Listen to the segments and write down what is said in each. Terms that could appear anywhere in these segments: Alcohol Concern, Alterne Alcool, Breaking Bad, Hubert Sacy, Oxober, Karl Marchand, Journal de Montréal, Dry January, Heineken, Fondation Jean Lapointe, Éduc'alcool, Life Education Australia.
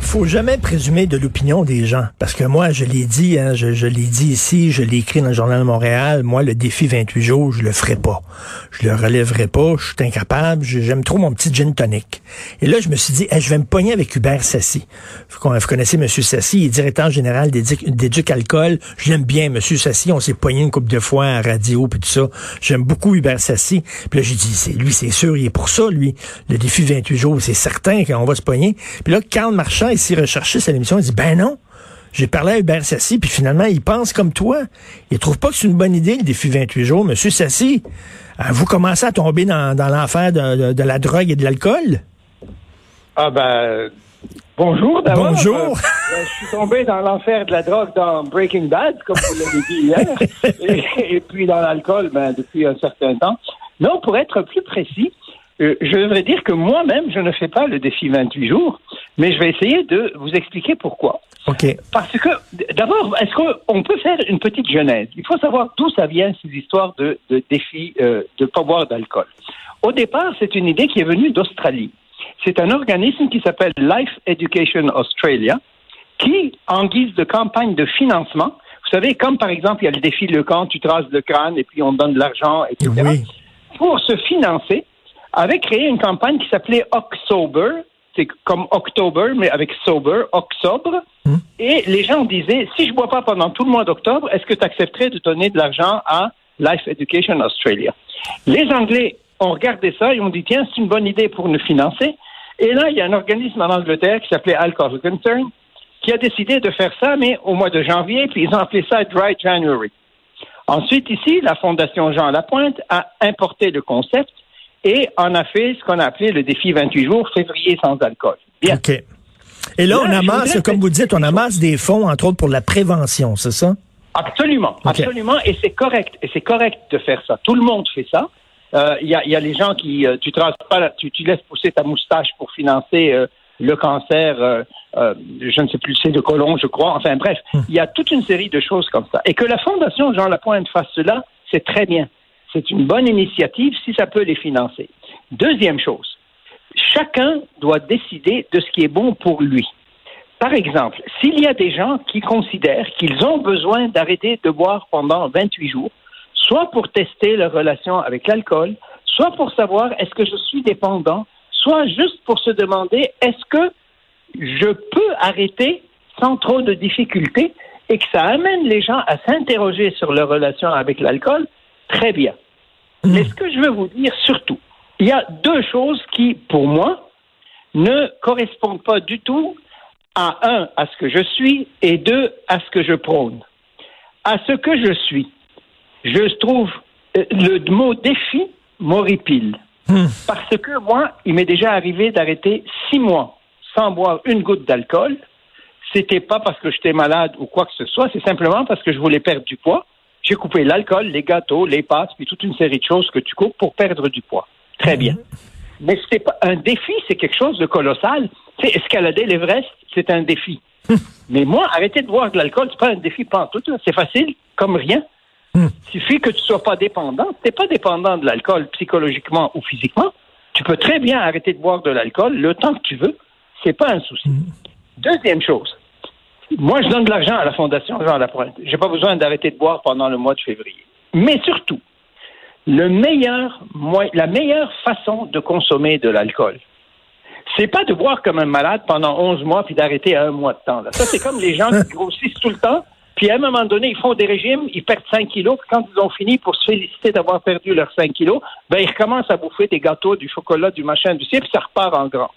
Faut jamais présumer de l'opinion des gens. Parce que moi, je l'ai dit, hein, je l'ai dit ici, je l'ai écrit dans le Journal de Montréal. Moi, le défi 28 jours, je le ferai pas. Je le relèverai pas. Je suis incapable. J'aime trop mon petit gin tonic. Et là, je me suis dit, hey, je vais me pogner avec Hubert Sacy. Vous connaissez M. Sacy, il est directeur général d'Éduc'alcool. Je l'aime bien, M. Sacy. On s'est pogné une couple de fois à la radio puis tout ça. J'aime beaucoup Hubert Sacy. Puis là, j'ai dit, c'est sûr, il est pour ça, lui. Le défi 28 jours, c'est certain qu'on va se pogner. Puis là, Karl Marchand, s'y rechercher cette émission, il dit, ben non, j'ai parlé à Hubert Sacy, puis finalement, il pense comme toi. Il trouve pas que c'est une bonne idée, le défi 28 jours. Monsieur Sacy, vous commencez à tomber dans l'enfer de la drogue et de l'alcool? Ah ben, bonjour d'abord. Bonjour. Je suis tombé dans l'enfer de la drogue dans Breaking Bad, comme vous l'avez dit hier, et puis dans l'alcool, ben, depuis un certain temps. Non, pour être plus précis, je devrais dire que moi-même, je ne fais pas le défi 28 jours, mais je vais essayer de vous expliquer pourquoi. Okay. Parce que, d'abord, est-ce qu'on peut faire une petite genèse? Il faut savoir d'où ça vient, ces histoires de défi de ne pas boire d'alcool. Au départ, c'est une idée qui est venue d'Australie. C'est un organisme qui s'appelle Life Education Australia, qui, en guise de campagne de financement, vous savez, comme par exemple, il y a le défi Le Camp, tu traces le crâne et puis on donne de l'argent, etc. Oui. Pour se financer, avait créé une campagne qui s'appelait Oxober, c'est comme October, mais avec sober, Oxober, et les gens disaient, si je bois pas pendant tout le mois d'octobre, est-ce que tu accepterais de donner de l'argent à Life Education Australia? Les Anglais ont regardé ça et ont dit, tiens, c'est une bonne idée pour nous financer. Et là, il y a un organisme en Angleterre qui s'appelait Alcohol Concern, qui a décidé de faire ça, mais au mois de janvier, puis ils ont appelé ça Dry January. Ensuite, ici, la Fondation Jean Lapointe a importé le concept, et on a fait ce qu'on a appelé le défi 28 jours, février sans alcool. Bien. OK. Et là, on amasse, comme vous dites, on amasse des fonds, entre autres, pour la prévention, c'est ça? Absolument. Okay. Absolument. Et c'est correct. Et c'est correct de faire ça. Tout le monde fait ça. Il y a les gens qui... tu laisses pousser ta moustache pour financer le cancer, je ne sais plus, c'est de côlon, je crois. Enfin, bref, il y a toute une série de choses comme ça. Et que la Fondation Jean Lapointe fasse cela, c'est très bien. C'est une bonne initiative si ça peut les financer. Deuxième chose, chacun doit décider de ce qui est bon pour lui. Par exemple, s'il y a des gens qui considèrent qu'ils ont besoin d'arrêter de boire pendant 28 jours, soit pour tester leur relation avec l'alcool, soit pour savoir est-ce que je suis dépendant, soit juste pour se demander est-ce que je peux arrêter sans trop de difficultés et que ça amène les gens à s'interroger sur leur relation avec l'alcool, très bien. Mais ce que je veux vous dire, surtout, il y a deux choses qui, pour moi, ne correspondent pas du tout à, un, à ce que je suis, et deux, à ce que je prône. À ce que je suis, je trouve le mot « défi » m'horripile. Parce que moi, il m'est déjà arrivé d'arrêter 6 mois sans boire une goutte d'alcool. C'était pas parce que j'étais malade ou quoi que ce soit, c'est simplement parce que je voulais perdre du poids. J'ai coupé l'alcool, les gâteaux, les pâtes, puis toute une série de choses que tu coupes pour perdre du poids. Très bien. Mais c'est pas un défi, c'est quelque chose de colossal. Tu sais, escalader l'Everest, c'est un défi. Mais moi, arrêter de boire de l'alcool, c'est pas un défi pantoute. C'est facile, comme rien. Il suffit que tu sois pas dépendant. T'es pas dépendant de l'alcool psychologiquement ou physiquement. Tu peux très bien arrêter de boire de l'alcool le temps que tu veux. C'est pas un souci. Deuxième chose. Moi, je donne de l'argent à la Fondation Jean Lapointe. J'ai pas besoin d'arrêter de boire pendant le mois de février. Mais surtout, la meilleure façon de consommer de l'alcool, c'est pas de boire comme un malade pendant 11 mois puis d'arrêter à 1 mois de temps. Là. Ça, c'est comme les gens qui grossissent tout le temps, puis à un moment donné, ils font des régimes, ils perdent 5 kilos, puis quand ils ont fini pour se féliciter d'avoir perdu leurs 5 kilos, ben ils recommencent à bouffer des gâteaux, du chocolat, du machin, du ciel, puis ça repart en grand.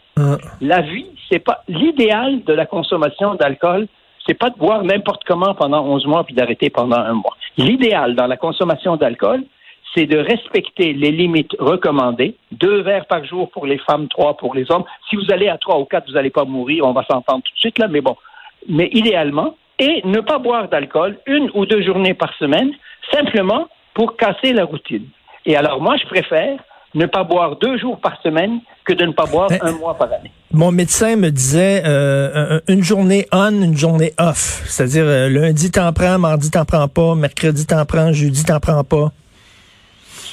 La vie, c'est pas l'idéal de la consommation d'alcool, c'est pas de boire n'importe comment pendant 11 mois puis d'arrêter pendant 1 mois. L'idéal dans la consommation d'alcool, c'est de respecter les limites recommandées, 2 verres par jour pour les femmes, 3 pour les hommes. Si vous allez à 3 ou 4, vous n'allez pas mourir, on va s'entendre tout de suite là, mais bon. Mais idéalement, et ne pas boire d'alcool 1 ou 2 journées par semaine, simplement pour casser la routine. Et alors moi, je préfère ne pas boire 2 jours par semaine que de ne pas boire 1 mois par année. Mon médecin me disait une journée on, une journée off. C'est-à-dire lundi t'en prends, mardi t'en prends pas, mercredi t'en prends, jeudi t'en prends pas.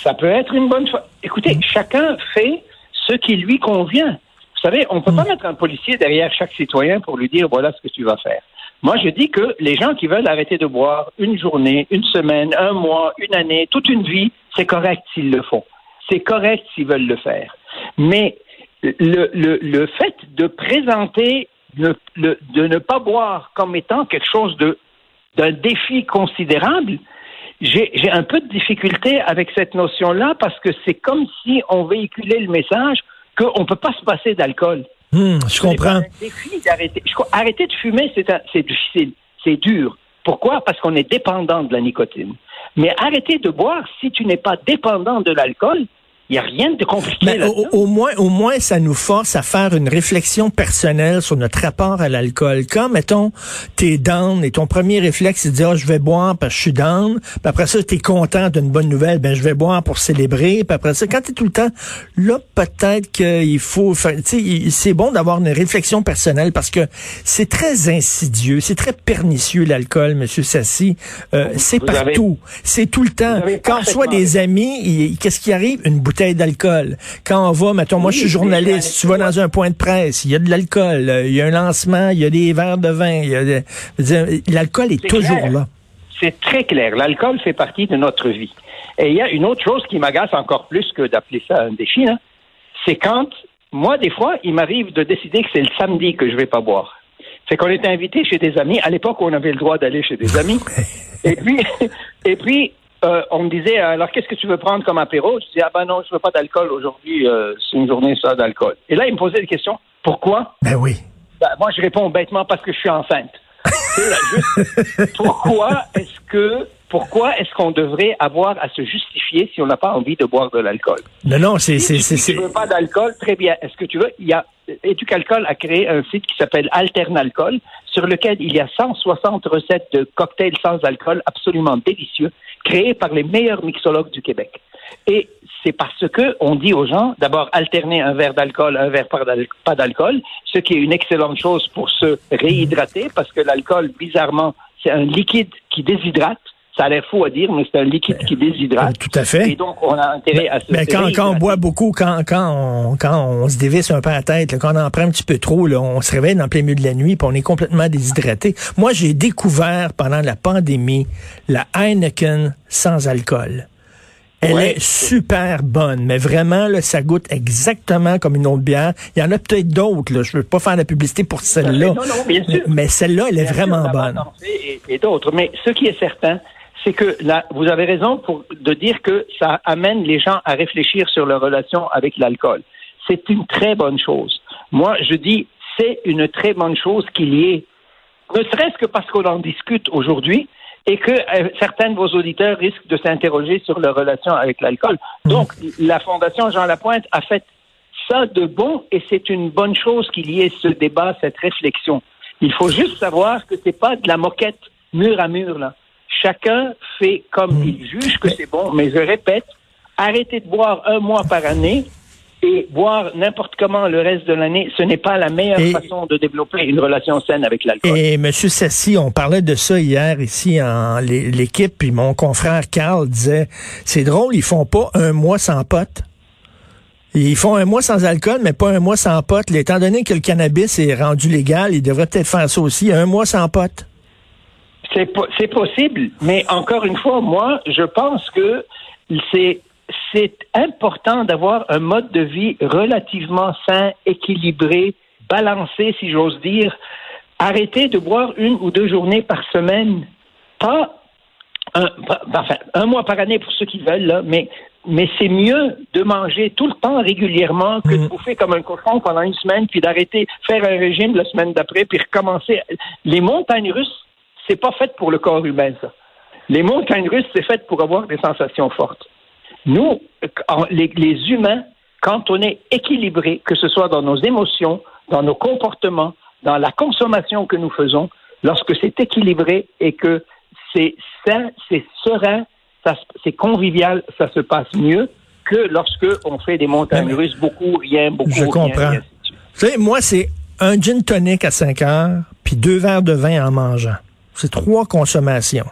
Ça peut être une bonne chose. Écoutez, chacun fait ce qui lui convient. Vous savez, on ne peut pas mettre un policier derrière chaque citoyen pour lui dire voilà ce que tu vas faire. Moi, je dis que les gens qui veulent arrêter de boire une journée, une semaine, un mois, une année, toute une vie, c'est correct s'ils le font. C'est correct s'ils veulent le faire. Mais le fait de présenter de ne pas boire comme étant quelque chose d'un défi considérable, j'ai un peu de difficulté avec cette notion-là parce que c'est comme si on véhiculait le message qu'on ne peut pas se passer d'alcool. Je comprends. C'est un défi d'arrêter. Arrêter de fumer, c'est difficile, c'est dur. Pourquoi? Parce qu'on est dépendant de la nicotine. Mais arrêter de boire, si tu n'es pas dépendant de l'alcool, il n'y a rien de compliqué là-dedans. Au moins, ça nous force à faire une réflexion personnelle sur notre rapport à l'alcool. Quand, mettons, t'es down et ton premier réflexe, c'est de dire, je vais boire parce que je suis down. Puis après ça, t'es content d'une bonne nouvelle, je vais boire pour célébrer. Puis après ça, quand t'es tout le temps, là, peut-être qu'il faut faire, tu sais, c'est bon d'avoir une réflexion personnelle parce que c'est très insidieux, c'est très pernicieux, l'alcool, Monsieur Sacy. C'est partout. C'est tout le temps. Quand on soit des amis, qu'est-ce qui arrive? Une bouteille d'alcool. Quand on va, mettons, moi je suis journaliste, tu vas dans un point de presse, il y a de l'alcool, il y a un lancement, il y a des verres de vin, l'alcool est toujours là. C'est très clair, l'alcool fait partie de notre vie. Et il y a une autre chose qui m'agace encore plus que d'appeler ça un défi, hein, c'est quand, moi des fois, il m'arrive de décider que c'est le samedi que je vais pas boire. C'est qu'on était invité chez des amis, à l'époque on avait le droit d'aller chez des amis, et puis on me disait, alors qu'est-ce que tu veux prendre comme apéro? Je disais, ah ben non, je veux pas d'alcool aujourd'hui, c'est une journée ça d'alcool. Et là, il me posait des questions, pourquoi? Ben oui. Ben, moi, je réponds bêtement parce que je suis enceinte. Là, juste, pourquoi est-ce qu'on devrait avoir à se justifier si on n'a pas envie de boire de l'alcool? Non, si tu veux pas d'alcool, très bien. Est-ce que tu veux? Éduc'alcool a créé un site qui s'appelle Alterne Alcool, sur lequel il y a 160 recettes de cocktails sans alcool absolument délicieux, créés par les meilleurs mixologues du Québec. Et c'est parce que on dit aux gens, d'abord, alterner un verre d'alcool, un verre pas d'alcool, ce qui est une excellente chose pour se réhydrater, parce que l'alcool, bizarrement, c'est un liquide qui déshydrate. Ça a l'air fou à dire, mais c'est un liquide qui déshydrate. Tout à fait. Et donc, on a intérêt à se réhydrater. Quand on boit beaucoup, quand on se dévisse un peu la tête, là, quand on en prend un petit peu trop, là, on se réveille dans le plein milieu de la nuit puis on est complètement déshydraté. Moi, j'ai découvert pendant la pandémie la Heineken sans alcool. Elle est super bonne, mais vraiment, là, ça goûte exactement comme une autre bière. Il y en a peut-être d'autres, là. Je ne veux pas faire la publicité pour celle-là. Non, bien sûr. Mais celle-là, elle est vraiment bonne. Et d'autres. Mais ce qui est certain, c'est que là, vous avez raison de dire que ça amène les gens à réfléchir sur leur relation avec l'alcool. C'est une très bonne chose. Moi, je dis, c'est une très bonne chose qu'il y ait, ne serait-ce que parce qu'on en discute aujourd'hui, et que certains de vos auditeurs risquent de s'interroger sur leur relation avec l'alcool. Donc, la Fondation Jean Lapointe a fait ça de bon, et c'est une bonne chose qu'il y ait ce débat, cette réflexion. Il faut juste savoir que c'est pas de la moquette mur à mur, là. Chacun fait comme il juge que c'est bon, mais je répète, arrêtez de boire un mois par année, et boire n'importe comment le reste de l'année, ce n'est pas la meilleure façon de développer une relation saine avec l'alcool. Et M. Sacy, on parlait de ça hier ici en l'équipe, puis mon confrère Karl disait, c'est drôle, ils font pas un mois sans potes. Ils font un mois sans alcool, mais pas un mois sans potes. Étant donné que le cannabis est rendu légal, ils devraient peut-être faire ça aussi, un mois sans potes. C'est possible, mais encore une fois, moi, je pense que c'est important d'avoir un mode de vie relativement sain, équilibré, balancé, si j'ose dire. Arrêter de boire une ou deux journées par semaine, un mois par année pour ceux qui veulent, là, mais c'est mieux de manger tout le temps régulièrement que de bouffer comme un cochon pendant une semaine, puis d'arrêter, faire un régime la semaine d'après, puis recommencer. Les montagnes russes, c'est pas fait pour le corps humain, ça. Les montagnes russes, c'est fait pour avoir des sensations fortes. Nous, les humains, quand on est équilibré, que ce soit dans nos émotions, dans nos comportements, dans la consommation que nous faisons, lorsque c'est équilibré et que c'est sain, c'est serein, c'est convivial, ça se passe mieux que lorsque on fait des montagnes russes, beaucoup, rien, beaucoup, rien. Je comprends. Tu sais, moi, c'est un gin tonic à 5 heures, puis 2 verres de vin en mangeant. C'est 3 consommations.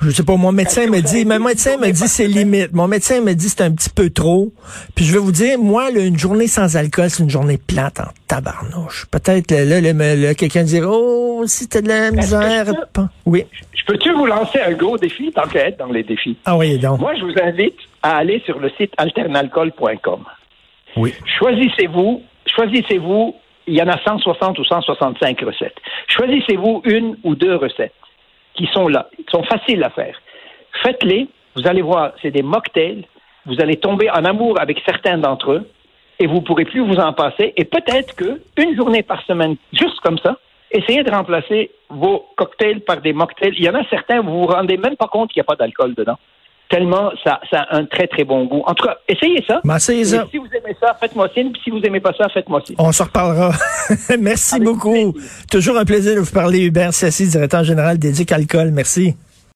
Je sais pas, mon médecin me dit c'est limite. Mon médecin me dit c'est un petit peu trop. Puis je vais vous dire, moi, là, une journée sans alcool, c'est une journée plate en tabarnouche. Peut-être, là quelqu'un dira, oh, si t'as de la misère. Oui. Je peux-tu vous lancer un gros défi, tant qu'à être dans les défis? Ah oui, donc. Moi, je vous invite à aller sur le site alternealcool.com. Oui. Choisissez-vous, il y en a 160 ou 165 recettes. Choisissez-vous une ou deux recettes qui sont là, qui sont faciles à faire. Faites-les, vous allez voir, c'est des mocktails, vous allez tomber en amour avec certains d'entre eux, et vous ne pourrez plus vous en passer, et peut-être qu'une journée par semaine, juste comme ça, essayez de remplacer vos cocktails par des mocktails. Il y en a certains, vous ne vous rendez même pas compte qu'il n'y a pas d'alcool dedans. Tellement, ça a un très, très bon goût. En tout cas, essayez ça. Ben, essayez ça. Si vous aimez ça, faites-moi signe. Si vous n'aimez pas ça, faites-moi signe. On se reparlera. Merci beaucoup. Plaisir. Toujours un plaisir de vous parler, Hubert Sacy, directeur général d'Éduc'alcool. Merci.